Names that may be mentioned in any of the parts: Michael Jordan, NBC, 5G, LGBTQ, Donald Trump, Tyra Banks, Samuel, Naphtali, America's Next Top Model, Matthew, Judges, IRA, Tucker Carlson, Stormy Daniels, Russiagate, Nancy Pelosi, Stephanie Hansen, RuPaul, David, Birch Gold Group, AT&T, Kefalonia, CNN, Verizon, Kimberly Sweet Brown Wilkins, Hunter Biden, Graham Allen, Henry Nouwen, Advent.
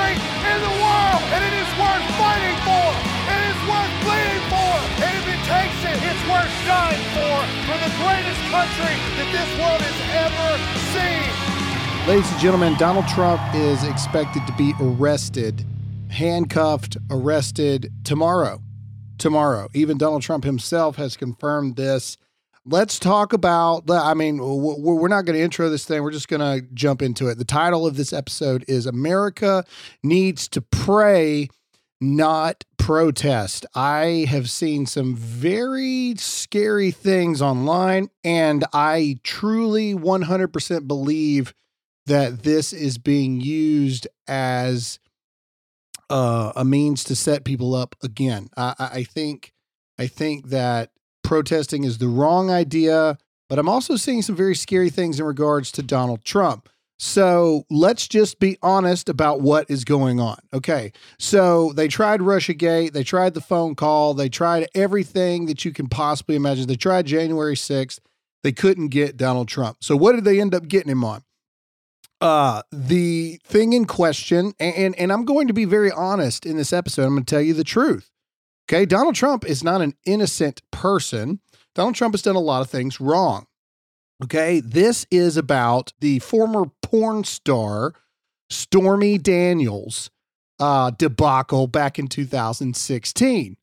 country, in the world, and it is worth fighting for. It is worth bleeding for. And if it takes it, it's worth dying for the greatest country that this world has ever seen. Ladies and gentlemen, Donald Trump is expected to be arrested, handcuffed, arrested tomorrow. Even Donald Trump himself has confirmed this. Let's talk about, I mean, we're not going to intro this thing. We're just going to jump into it. The title of this episode is America Needs to Pray, Not Protest. I have seen some very scary things online, and I truly 100% believe that this is being used as a means to set people up again. I think that protesting is the wrong idea, but I'm also seeing some very scary things in regards to Donald Trump. So let's just be honest about what is going on. Okay. So they tried Russiagate. They tried the phone call. They tried everything that you can possibly imagine. They tried January 6th. They couldn't get Donald Trump. So what did they end up getting him on? The thing in question, and I'm going to be very honest in this episode. I'm going to tell you the truth. Okay, Donald Trump is not an innocent person. Donald Trump has done a lot of things wrong. Okay, this is about the former porn star Stormy Daniels debacle back in 2016.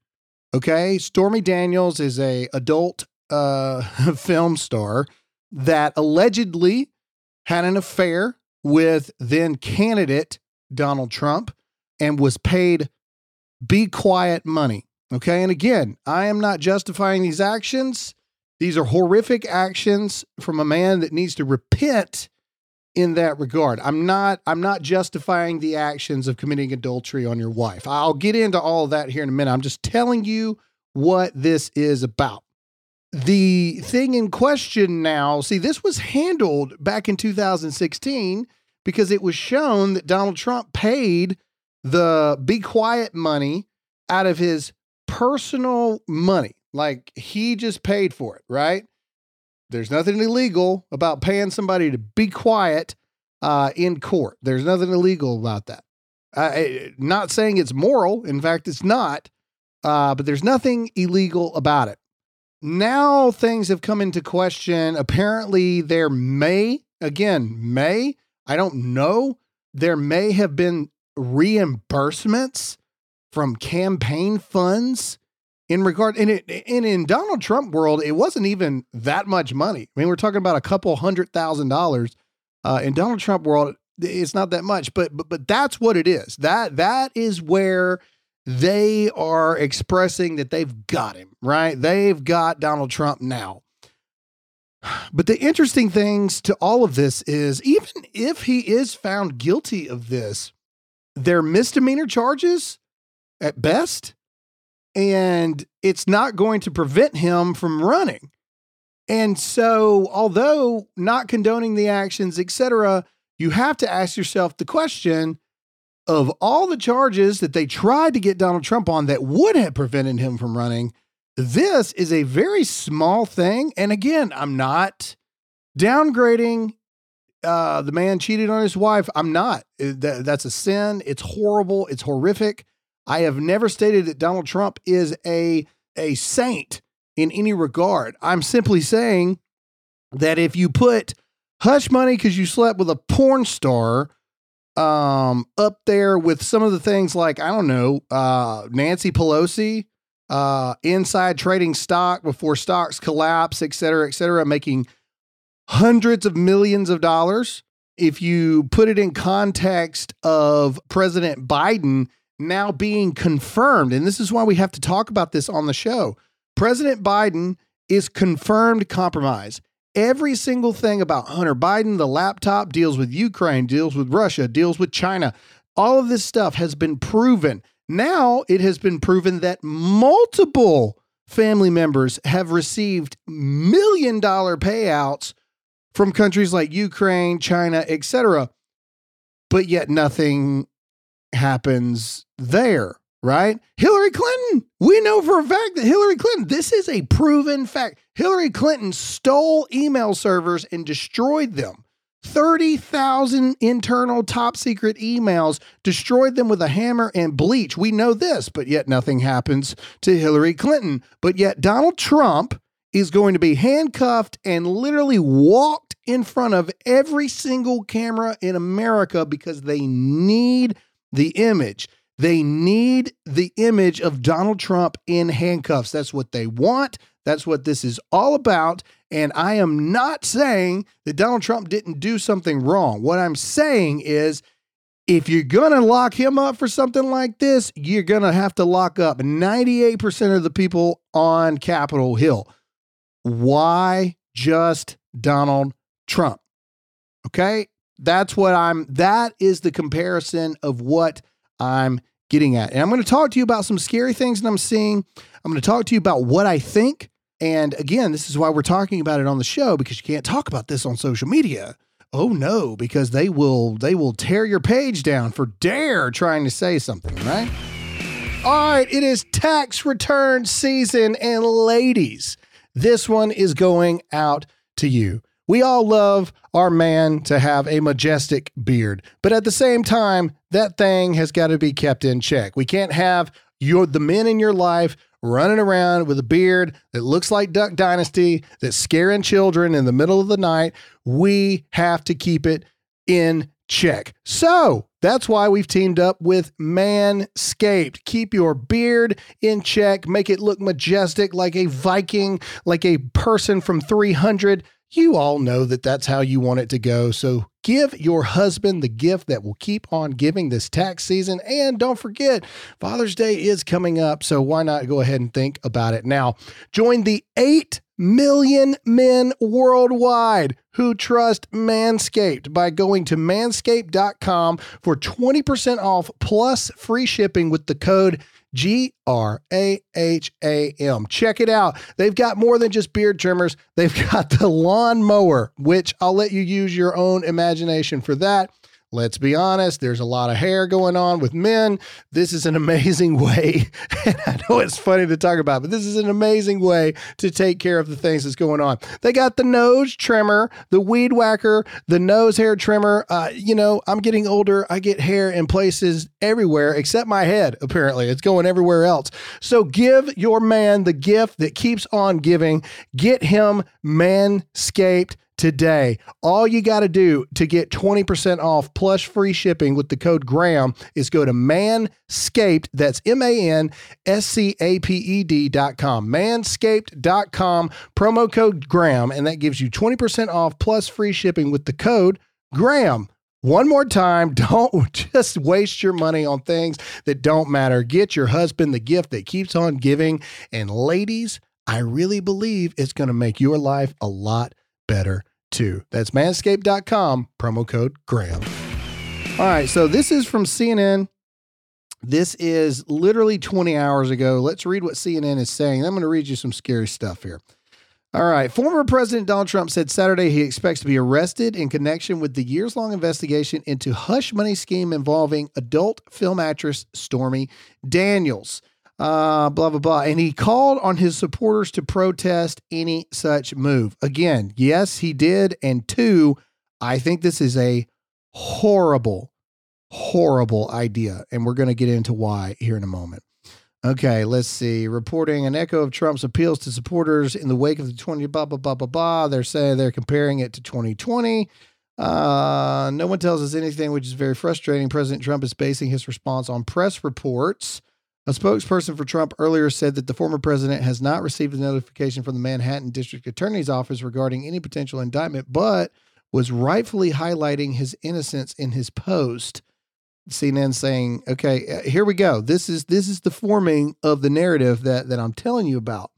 Okay, Stormy Daniels is an adult film star that allegedly had an affair with then candidate Donald Trump and was paid be quiet money. Okay, and again, I am not justifying these actions. These are horrific actions from a man that needs to repent in that regard. I'm not justifying the actions of committing adultery on your wife. I'll get into all of that here in a minute. I'm just telling you what this is about. The thing in question now, see, this was handled back in 2016 because it was shown that Donald Trump paid the be quiet money out of his personal money. Like, he just paid for it, right? There's nothing illegal about paying somebody to be quiet in court. There's nothing illegal about that. Not saying it's moral. In fact, it's not. But there's nothing illegal about it. Now things have come into question. Apparently there may have been reimbursements from campaign funds in regard. And in Donald Trump world, it wasn't even that much money. I mean, we're talking about a couple $100,000 in Donald Trump world. It's not that much, but that's what it is. That is where they are expressing that they've got him, right? They've got Donald Trump now. But the interesting things to all of this is, even if he is found guilty of this, they're misdemeanor charges at best, and it's not going to prevent him from running. And so, although not condoning the actions, etc., you have to ask yourself the question, of all the charges that they tried to get Donald Trump on that would have prevented him from running, this is a very small thing. And again, I'm not downgrading the man cheated on his wife. I'm not. That's a sin. It's horrible. It's horrific. I have never stated that Donald Trump is a saint in any regard. I'm simply saying that if you put hush money because you slept with a porn star up there with some of the things like, I don't know, Nancy Pelosi, inside trading stock before stocks collapse, et cetera, making hundreds of millions of dollars. If you put it in context of President Biden now being confirmed, and this is why we have to talk about this on the show, President Biden is confirmed compromise. Every single thing about Hunter Biden, the laptop, deals with Ukraine, deals with Russia, deals with China. All of this stuff has been proven. Now it has been proven that multiple family members have received $1 million payouts from countries like Ukraine, China, etc. But yet nothing happens there, right? Hillary Clinton. We know for a fact that Hillary Clinton, this is a proven fact. Hillary Clinton stole email servers and destroyed them 30,000 internal top secret emails, destroyed them with a hammer and bleach. We know this, but yet nothing happens to Hillary Clinton. But yet Donald Trump is going to be handcuffed and literally walked in front of every single camera in America because they need the image. They need the image of Donald Trump in handcuffs. That's what they want. That's what this is all about. And I am not saying that Donald Trump didn't do something wrong. What I'm saying is, if you're going to lock him up for something like this, you're going to have to lock up 98% of the people on Capitol Hill. Why just Donald Trump? Okay? That is the comparison of what I'm getting at. And I'm going to talk to you about some scary things that I'm seeing. I'm going to talk to you about what I think. And again, this is why we're talking about it on the show, because you can't talk about this on social media. Oh no, because they will tear your page down for dare trying to say something, right? All right, it is tax return season, and ladies, this one is going out to you. We all love our man to have a majestic beard, but at the same time, that thing has got to be kept in check. We can't have the men in your life running around with a beard that looks like Duck Dynasty, that's scaring children in the middle of the night. We have to keep it in check. So that's why we've teamed up with Manscaped. Keep your beard in check. Make it look majestic, like a Viking, like a person from 300. You all know that that's how you want it to go. So give your husband the gift that will keep on giving this tax season. And don't forget, Father's Day is coming up, so why not go ahead and think about it now. Join the 8 million men worldwide who trust Manscaped by going to manscaped.com for 20% off plus free shipping with the code GRAHAM. Check it out. They've got more than just beard trimmers. They've got the lawn mower, which I'll let you use your own imagination for that. Let's be honest, there's a lot of hair going on with men. This is an amazing way, and I know it's funny to talk about, but this is an amazing way to take care of the things that's going on. They got the nose trimmer, the weed whacker, the nose hair trimmer. I'm getting older. I get hair in places everywhere except my head, apparently. It's going everywhere else. So give your man the gift that keeps on giving. Get him Manscaped today. All you got to do to get 20% off plus free shipping with the code Graham is go to Manscaped. That's MANSCAPED.com. Manscaped.com, promo code Graham, and that gives you 20% off plus free shipping with the code Graham. One more time, don't just waste your money on things that don't matter. Get your husband the gift that keeps on giving. And ladies, I really believe it's going to make your life a lot better too. That's manscaped.com, promo code Graham. All right, so this is from CNN. This is literally 20 hours ago. Let's read what CNN is saying. I'm going to read you some scary stuff here. All right. Former President Donald Trump said Saturday he expects to be arrested in connection with the years-long investigation into hush money scheme involving adult film actress Stormy Daniels. Blah, blah, blah. And he called on his supporters to protest any such move. Again, yes, he did. And two, I think this is a horrible, horrible idea. And we're going to get into why here in a moment. Okay, let's see. Reporting an echo of Trump's appeals to supporters in the wake of the 20, blah, blah, blah, blah, blah. They're saying they're comparing it to 2020. No one tells us anything, which is very frustrating. President Trump is basing his response on press reports. A spokesperson for Trump earlier said that the former president has not received a notification from the Manhattan District Attorney's Office regarding any potential indictment, but was rightfully highlighting his innocence in his post. CNN saying, okay, here we go. This is the forming of the narrative that I'm telling you about.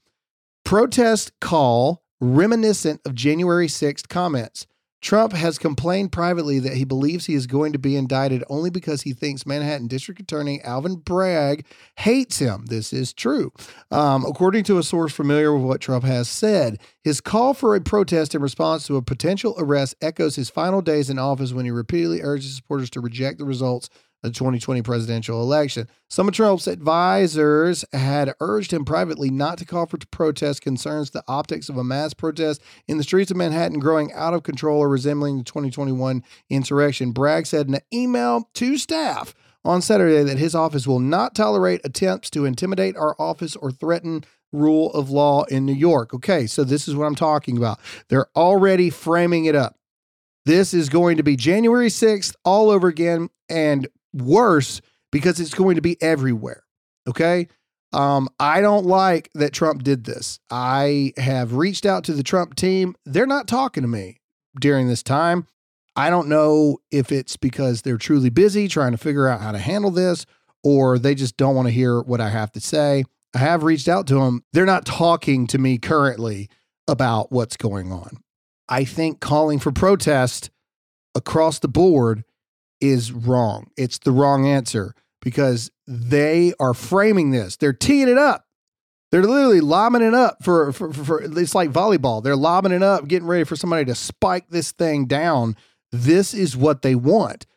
Protest call reminiscent of January 6th comments. Trump has complained privately that he believes he is going to be indicted only because he thinks Manhattan District Attorney Alvin Bragg hates him. This is true. According to a source familiar with what Trump has said, his call for a protest in response to a potential arrest echoes his final days in office when he repeatedly urges supporters to reject the results the 2020 presidential election. Some of Trump's advisors had urged him privately not to call for protest concerns the optics of a mass protest in the streets of Manhattan growing out of control or resembling the 2021 insurrection. Bragg said in an email to staff on Saturday that his office will not tolerate attempts to intimidate our office or threaten rule of law in New York. Okay, so this is what I'm talking about. They're already framing it up. This is going to be January 6th all over again, and worse, because it's going to be everywhere. Okay? I don't like that Trump did this. I have reached out to the Trump team. They're not talking to me during this time. I don't know if it's because they're truly busy trying to figure out how to handle this, or they just don't want to hear what I have to say. I have reached out to them. They're not talking to me currently about what's going on. I think calling for protest across the board is wrong. It's the wrong answer because they are framing this. They're teeing it up. They're literally lobbing it up for it's like volleyball. They're lobbing it up, getting ready for somebody to spike this thing down. This is what they want.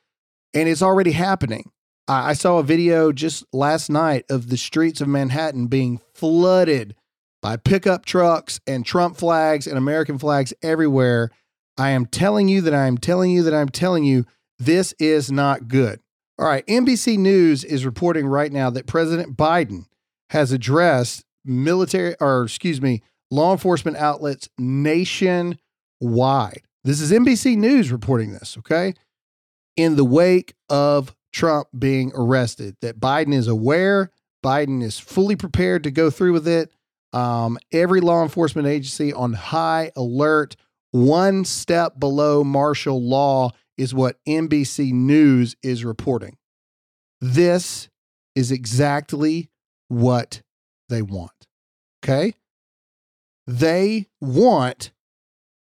And it's already happening. I saw a video just last night of the streets of Manhattan being flooded by pickup trucks and Trump flags and American flags everywhere. I am telling you that this is not good. All right. NBC News is reporting right now that President Biden has addressed law enforcement outlets nationwide. This is NBC News reporting this, okay? In the wake of Trump being arrested, that Biden is aware, Biden is fully prepared to go through with it. Every law enforcement agency on high alert, one step below martial law is what NBC News is reporting. This is exactly what they want. Okay? They want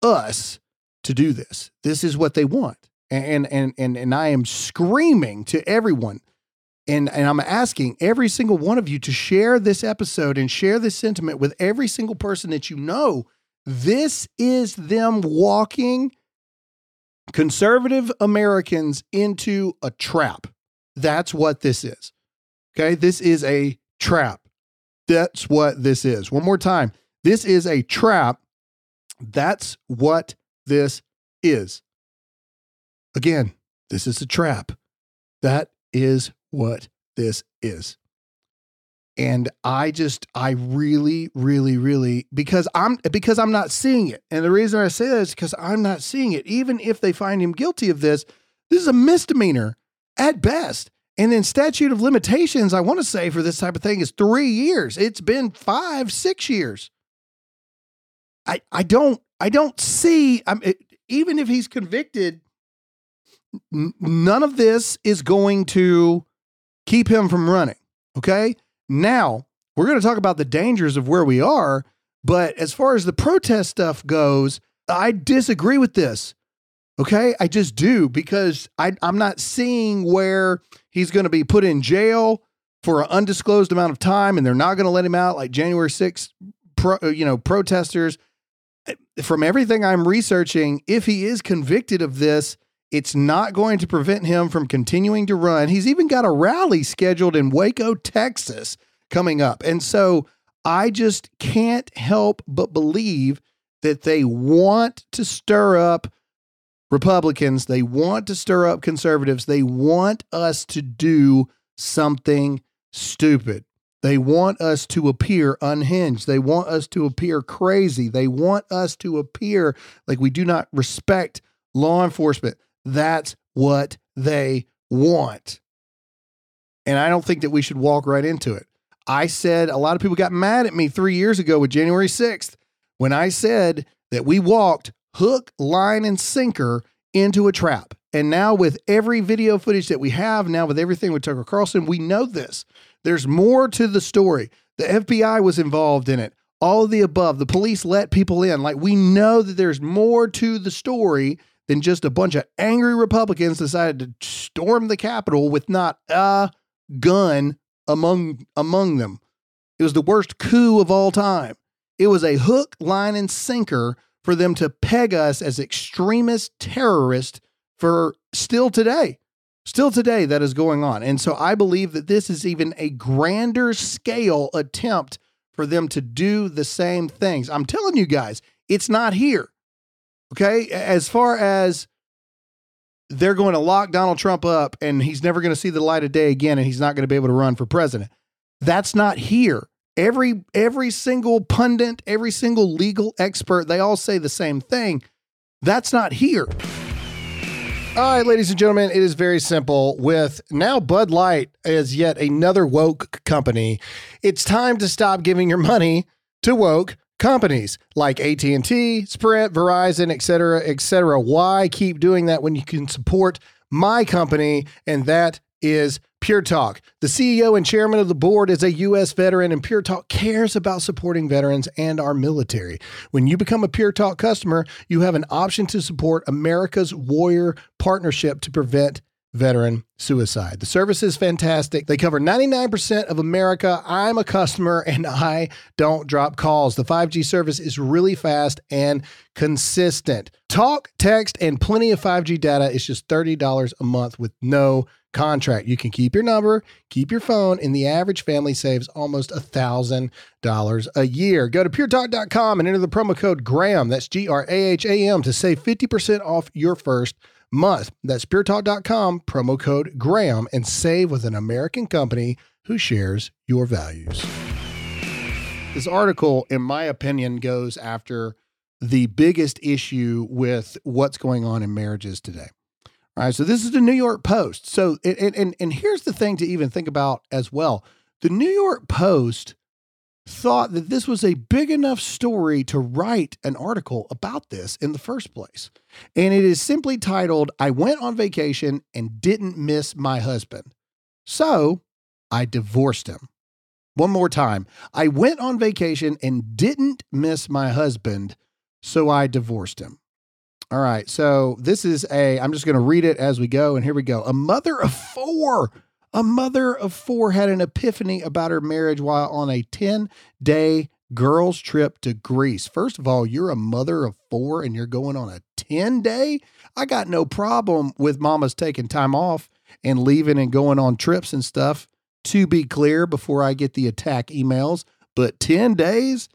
us to do this. This is what they want. And I am screaming to everyone. And I'm asking every single one of you to share this episode and share this sentiment with every single person that you know. This is them walking conservative Americans into a trap. That's what this is. Okay? This is a trap. That's what this is. One more time. This is a trap. That's what this is. Again, this is a trap. That is what this is. And I really, really, really, because I'm not seeing it. And the reason I say that is because I'm not seeing it. Even if they find him guilty of this, this is a misdemeanor at best. And then statute of limitations, I want to say for this type of thing is 3 years. It's been 5, 6 years. Even if he's convicted, none of this is going to keep him from running. Okay. Now, we're going to talk about the dangers of where we are, but as far as the protest stuff goes, I disagree with this, okay? I just do, because I'm not seeing where he's going to be put in jail for an undisclosed amount of time, and they're not going to let him out like January 6th, protesters. From everything I'm researching, if he is convicted of this, it's not going to prevent him from continuing to run. He's even got a rally scheduled in Waco, Texas, coming up. And so I just can't help but believe that they want to stir up Republicans. They want to stir up conservatives. They want us to do something stupid. They want us to appear unhinged. They want us to appear crazy. They want us to appear like we do not respect law enforcement. That's what they want. And I don't think that we should walk right into it. I said, a lot of people got mad at me 3 years ago with January 6th when I said that we walked hook, line, and sinker into a trap. And now with every video footage that we have, now with everything with Tucker Carlson, we know this. There's more to the story. The FBI was involved in it. All of the above. The police let people in. Like, we know that there's more to the story than just a bunch of angry Republicans decided to storm the Capitol with not a gun among them. It was the worst coup of all time. It was a hook, line, and sinker for them to peg us as extremist terrorists for still today. Still today, that is going on. And so I believe that this is even a grander scale attempt for them to do the same things. I'm telling you guys, it's not here. Okay? As far as they're going to lock Donald Trump up and he's never going to see the light of day again and he's not going to be able to run for president. That's not here. Every single pundit, every single legal expert, they all say the same thing. That's not here. All right, ladies and gentlemen, it is very simple. With now Bud Light as yet another woke company, it's time to stop giving your money to woke companies like AT&T, Sprint, Verizon, et cetera, et cetera. Why keep doing that when you can support my company? And that is Pure Talk. The CEO and chairman of the board is a U.S. veteran, and Pure Talk cares about supporting veterans and our military. When you become a Pure Talk customer, you have an option to support America's Warrior Partnership to prevent veteran suicide. The service is fantastic. They cover 99% of America. I'm a customer and I don't drop calls. The 5G service is really fast and consistent. Talk, text, and plenty of 5G data. It's just $30 a month with no contract. You can keep your number, keep your phone, and the average family saves almost $1,000 a year. Go to puretalk.com and enter the promo code Graham, that's Graham, to save 50% off your first month. That's puretalk.com, promo code Graham, and save with an American company who shares your values. This article, in my opinion, goes after the biggest issue with what's going on in marriages today. All right, so this is the New York Post. So, and here's the thing to even think about as well. The New York Post thought that this was a big enough story to write an article about this in the first place. And it is simply titled, "I Went on Vacation and Didn't Miss My Husband, So I Divorced Him." One more time. I went on vacation and didn't miss my husband, so I divorced him. All right, so this is I'm just going to read it as we go, and here we go. A mother of four had an epiphany about her marriage while on a 10-day girls' trip to Greece. First of all, you're a mother of four, and you're going on a 10-day? I got no problem with mamas taking time off and leaving and going on trips and stuff, to be clear, before I get the attack emails. But 10 days?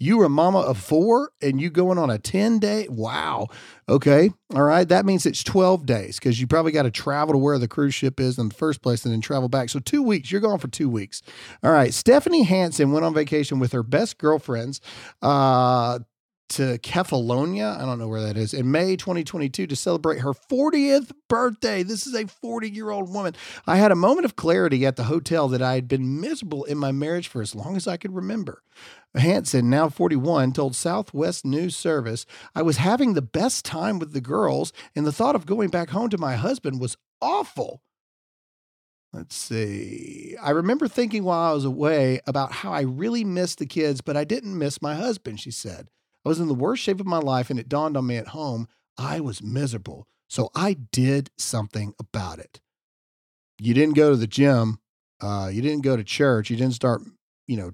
You're a mama of four and you going on a 10-day? Wow. Okay. All right. That means it's 12 days because you probably got to travel to where the cruise ship is in the first place and then travel back. So 2 weeks, you're gone for 2 weeks. All right. Stephanie Hansen went on vacation with her best girlfriends to Kefalonia. I don't know where that is. In May 2022 to celebrate her 40th birthday. This is a 40-year-old woman. I had a moment of clarity at the hotel that I had been miserable in my marriage for as long as I could remember. Hansen, now 41, told Southwest News Service, "I was having the best time with the girls, and the thought of going back home to my husband was awful." Let's see. "I remember thinking while I was away about how I really missed the kids, but I didn't miss my husband," she said. "I was in the worst shape of my life, and it dawned on me at home. I was miserable, so I did something about it." You didn't go to the gym. You didn't go to church. You didn't start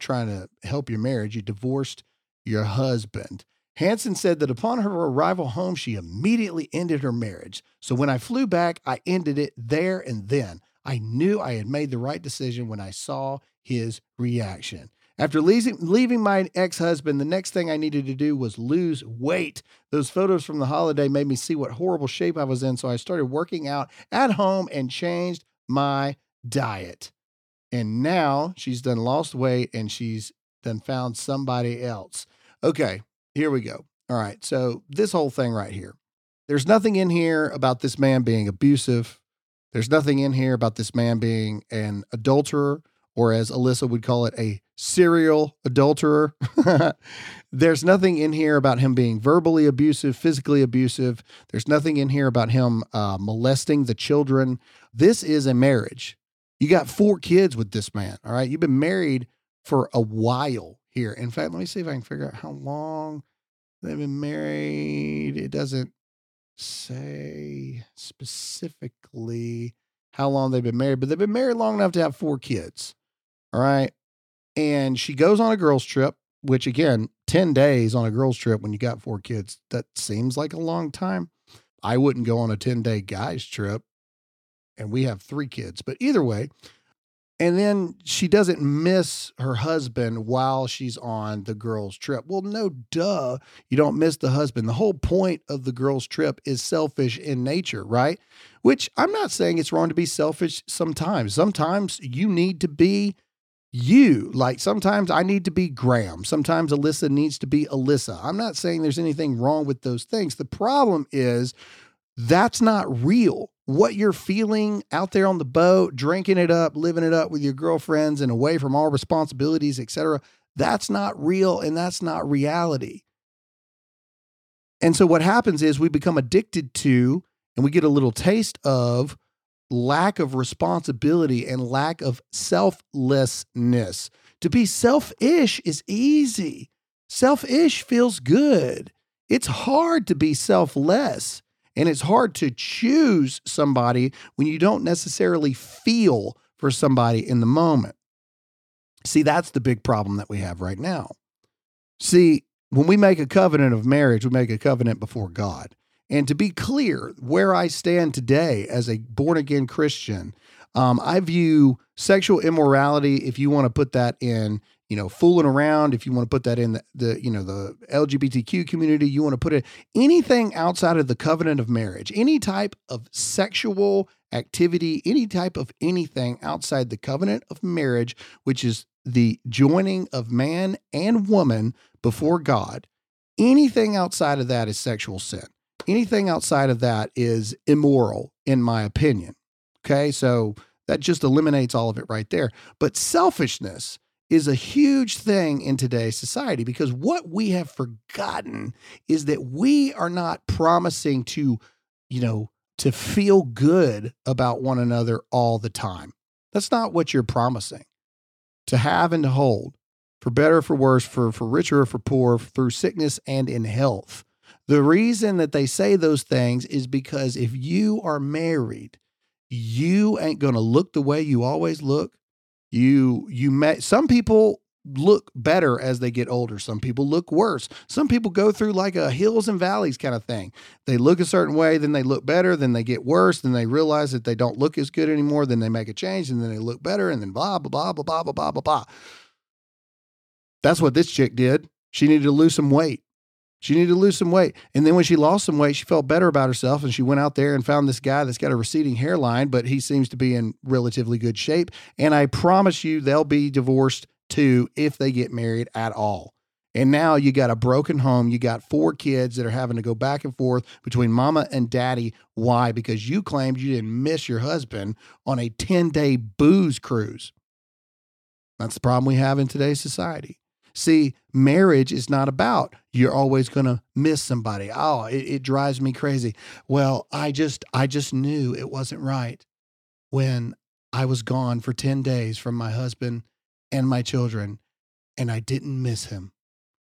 trying to help your marriage. You divorced your husband. Hansen said that upon her arrival home, she immediately ended her marriage. "So when I flew back, I ended it there and then. I knew I had made the right decision when I saw his reaction. After leaving my ex-husband, the next thing I needed to do was lose weight. Those photos from the holiday made me see what horrible shape I was in, so I started working out at home and changed my diet." And now she's done lost weight and she's done found somebody else. Okay, here we go. All right, so this whole thing right here. There's nothing in here about this man being abusive. There's nothing in here about this man being an adulterer, or as Alyssa would call it, a serial adulterer. There's nothing in here about him being verbally abusive, physically abusive. There's nothing in here about him molesting the children. This is a marriage. You got four kids with this man, all right? You've been married for a while here. In fact, let me see if I can figure out how long they've been married. It doesn't say specifically how long they've been married, but they've been married long enough to have four kids, all right? And she goes on a girls' trip, which, again, 10 days on a girls' trip when you got four kids, that seems like a long time. I wouldn't go on a 10-day guys' trip. and we have 3 kids. But either way, and then she doesn't miss her husband while she's on the girls' trip. Well, no, duh. You don't miss the husband. The whole point of the girls' trip is selfish in nature, right? Which I'm not saying it's wrong to be selfish sometimes. Sometimes you need to be you. Like sometimes I need to be Graham. Sometimes Alyssa needs to be Alyssa. I'm not saying there's anything wrong with those things. The problem is that's not real. What you're feeling out there on the boat, drinking it up, living it up with your girlfriends and away from all responsibilities, etc. That's not real and that's not reality. And so what happens is we become addicted to, and we get a little taste of, lack of responsibility and lack of selflessness. To be selfish is easy. Selfish feels good. It's hard to be selfless. And it's hard to choose somebody when you don't necessarily feel for somebody in the moment. See, that's the big problem that we have right now. See, when we make a covenant of marriage, we make a covenant before God. And to be clear, where I stand today as a born-again Christian, I view sexual immorality, if you want to put that in, you know, fooling around, if you want to put that in the LGBTQ community, you want to put it, anything outside of the covenant of marriage, any type of sexual activity, any type of anything outside the covenant of marriage, which is the joining of man and woman before God, anything outside of that is sexual sin. Anything outside of that is immoral, in my opinion. Okay, so that just eliminates all of it right there. But selfishness is a huge thing in today's society, because what we have forgotten is that we are not promising to, you know, to feel good about one another all the time. That's not what you're promising. To have and to hold, for better or for worse, for richer or for poor, through sickness and in health. The reason that they say those things is because if you are married, you ain't going to look the way you always look. You met some people look better as they get older. Some people look worse. Some people go through like a hills and valleys kind of thing. They look a certain way, then they look better, then they get worse, then they realize that they don't look as good anymore, then they make a change, and then they look better, and then blah, blah, blah, blah, blah, blah, blah, blah. That's what this chick did. She needed to lose some weight. She needed to lose some weight. And then when she lost some weight, she felt better about herself. And she went out there and found this guy that's got a receding hairline, but he seems to be in relatively good shape. And I promise you, they'll be divorced too if they get married at all. And now you got a broken home. You got 4 kids that are having to go back and forth between mama and daddy. Why? Because you claimed you didn't miss your husband on a 10-day booze cruise. That's the problem we have in today's society. See, marriage is not about you're always going to miss somebody. Oh, it drives me crazy. Well, I just knew it wasn't right when I was gone for 10 days from my husband and my children, and I didn't miss him.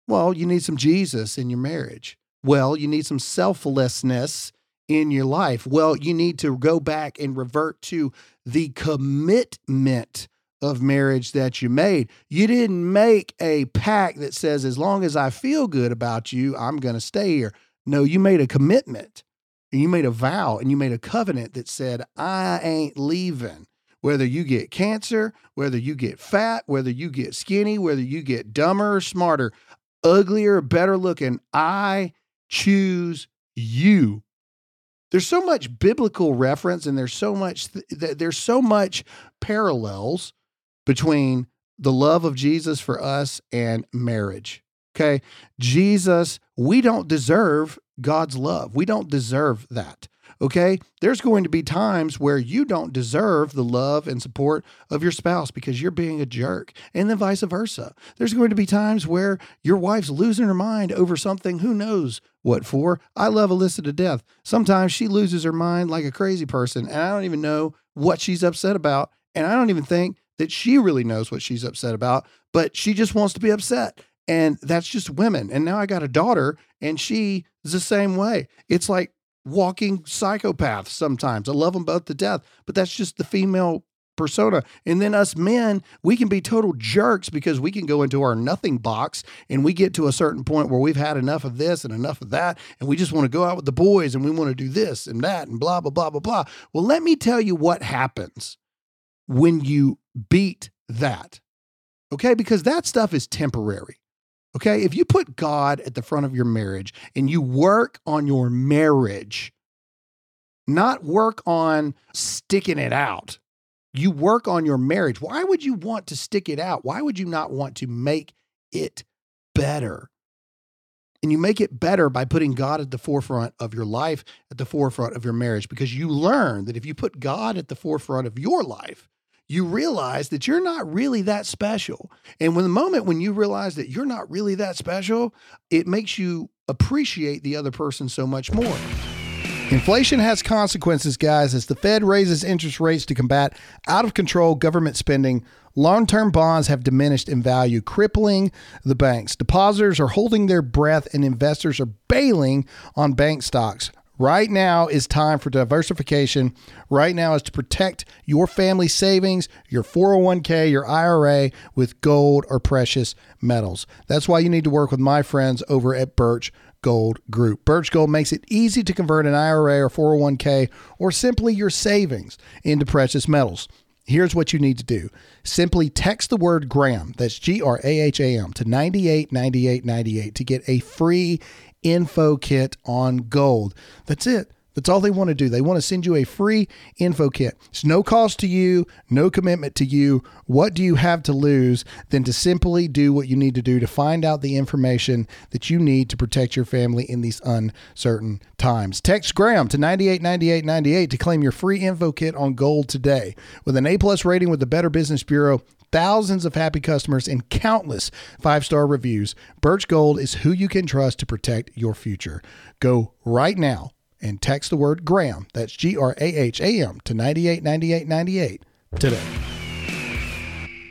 Well, you need some Jesus in your marriage. Well, you need some selflessness in your life. Well, you need to go back and revert to the commitment of marriage that you made. You didn't make a pact that says, as long as I feel good about you, I'm going to stay here. No, you made a commitment, and you made a vow, and you made a covenant that said, I ain't leaving. Whether you get cancer, whether you get fat, whether you get skinny, whether you get dumber or smarter, uglier or better looking, I choose you. There's so much biblical reference, and there's so much parallels between the love of Jesus for us and marriage. Okay. Jesus, we don't deserve God's love. We don't deserve that. Okay. There's going to be times where you don't deserve the love and support of your spouse because you're being a jerk, and then vice versa. There's going to be times where your wife's losing her mind over something. Who knows what for? I love Alyssa to death. Sometimes she loses her mind like a crazy person, and I don't even know what she's upset about. And I don't even think that she really knows what she's upset about, but she just wants to be upset. And that's just women. And now I got a daughter, and she's the same way. It's like walking psychopaths sometimes. I love them both to death, but that's just the female persona. And then us men, we can be total jerks because we can go into our nothing box and we get to a certain point where we've had enough of this and enough of that. And we just want to go out with the boys and we want to do this and that and blah, blah, blah, blah, blah. Well, let me tell you what happens when you beat that. Okay. Because that stuff is temporary. Okay. If you put God at the front of your marriage and you work on your marriage, not work on sticking it out. You work on your marriage. Why would you want to stick it out? Why would you not want to make it better? And you make it better by putting God at the forefront of your life, at the forefront of your marriage, because you learn that if you put God at the forefront of your life, you realize that you're not really that special. And when the moment when you realize that you're not really that special, it makes you appreciate the other person so much more. Inflation has consequences, guys. As the Fed raises interest rates to combat out-of-control government spending, long-term bonds have diminished in value, crippling the banks. Depositors are holding their breath, and investors are bailing on bank stocks. Right now is time for diversification. Right now is to protect your family savings, your 401k, your IRA with gold or precious metals. That's why you need to work with my friends over at Birch Gold Group. Birch Gold makes it easy to convert an IRA or 401k or simply your savings into precious metals. Here's what you need to do. Simply text the word Graham, that's Graham, to 989898 to get a free info kit on gold. That's it. That's all they want to do. They want to send you a free info kit. It's no cost to you, no commitment to you. What do you have to lose than to simply do what you need to do to find out the information that you need to protect your family in these uncertain times? Text Graham to 989898 to claim your free info kit on gold today. With an A+ rating with the Better Business Bureau, thousands of happy customers, and countless 5-star reviews, Birch Gold is who you can trust to protect your future. Go right now and text the word Graham, that's Graham, to 989898 today.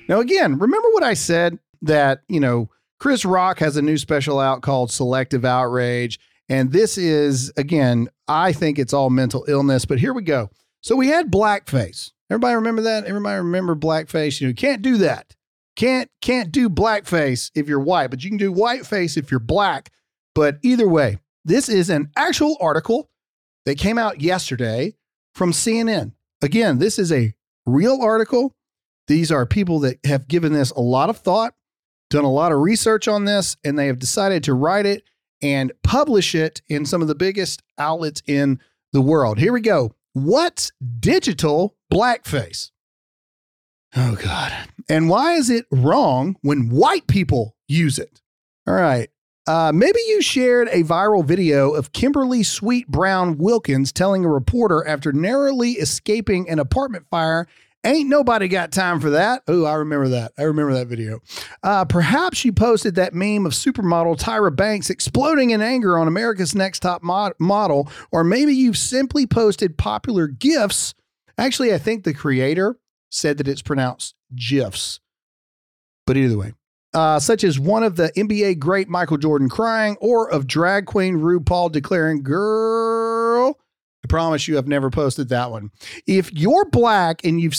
Now, again, remember what I said that, you know, Chris Rock has a new special out called Selective Outrage. And this is, again, I think it's all mental illness, but here we go. So we had blackface. Everybody remember that? Everybody remember blackface? You know, you can't do that. Can't do blackface if you're white, but you can do whiteface if you're black. But either way, this is an actual article that came out yesterday from CNN. Again, this is a real article. These are people that have given this a lot of thought, done a lot of research on this, and they have decided to write it and publish it in some of the biggest outlets in the world. Here we go. What's digital blackface? Oh, God. And why is it wrong when white people use it? All right. Maybe you shared a viral video of Kimberly Sweet Brown Wilkins telling a reporter after narrowly escaping an apartment fire, ain't nobody got time for that. Oh, I remember that. I remember that video. Perhaps you posted that meme of supermodel Tyra Banks exploding in anger on America's Next Top Model, or maybe you've simply posted popular GIFs. Actually, I think the creator said that it's pronounced GIFs, but either way. Such as one of the NBA great Michael Jordan crying or of drag queen RuPaul declaring, girl, I promise you I've never posted that one. If you're black and you've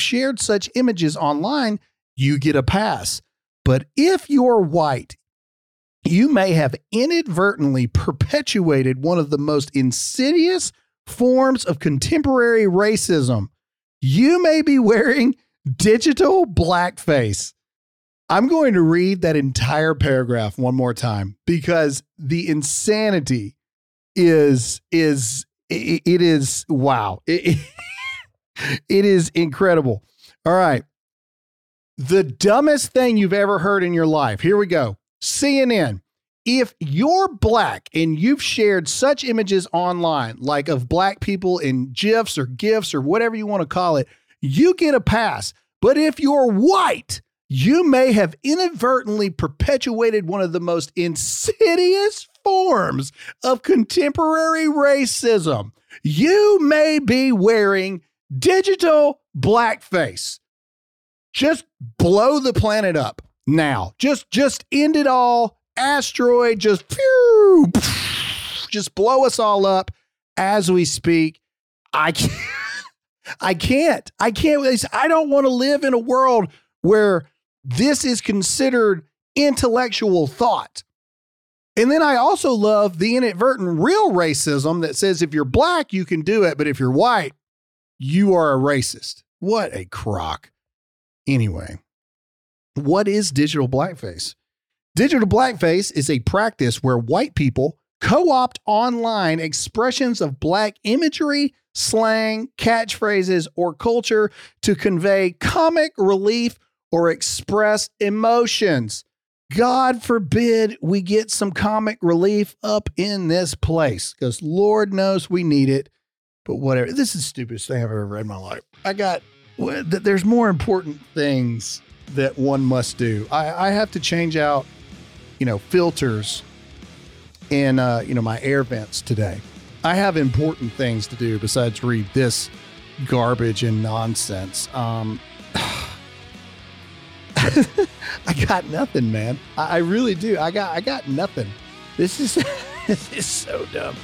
shared such images online, you get a pass. But if you're white, you may have inadvertently perpetuated one of the most insidious forms of contemporary racism. You may be wearing digital blackface. I'm going to read that entire paragraph one more time because the insanity is wow. It is incredible. All right. The dumbest thing you've ever heard in your life. Here we go. CNN. If you're black and you've shared such images online, like of black people in GIFs or GIFs or whatever you want to call it, you get a pass. But if you're white, you may have inadvertently perpetuated one of the most insidious forms of contemporary racism. You may be wearing digital blackface. Just blow the planet up now. Just end it all. Asteroid, just pew, just blow us all up as we speak. I can't. I can't. I don't want to live in a world where this is considered intellectual thought. And then I also love the inadvertent real racism that says if you're black, you can do it, but if you're white, you are a racist. What a crock. Anyway, what is digital blackface? Digital blackface is a practice where white people co-opt online expressions of black imagery, slang, catchphrases, or culture to convey comic relief or express emotions. God forbid we get some comic relief up in this place, because Lord knows we need it. But whatever. This is the stupidest thing I've ever read in my life. There's more important things that one must do. I have to change out, filters in, my air vents today. I have important things to do besides read this garbage and nonsense. I got nothing, man. I really do. I got nothing. This is so dumb.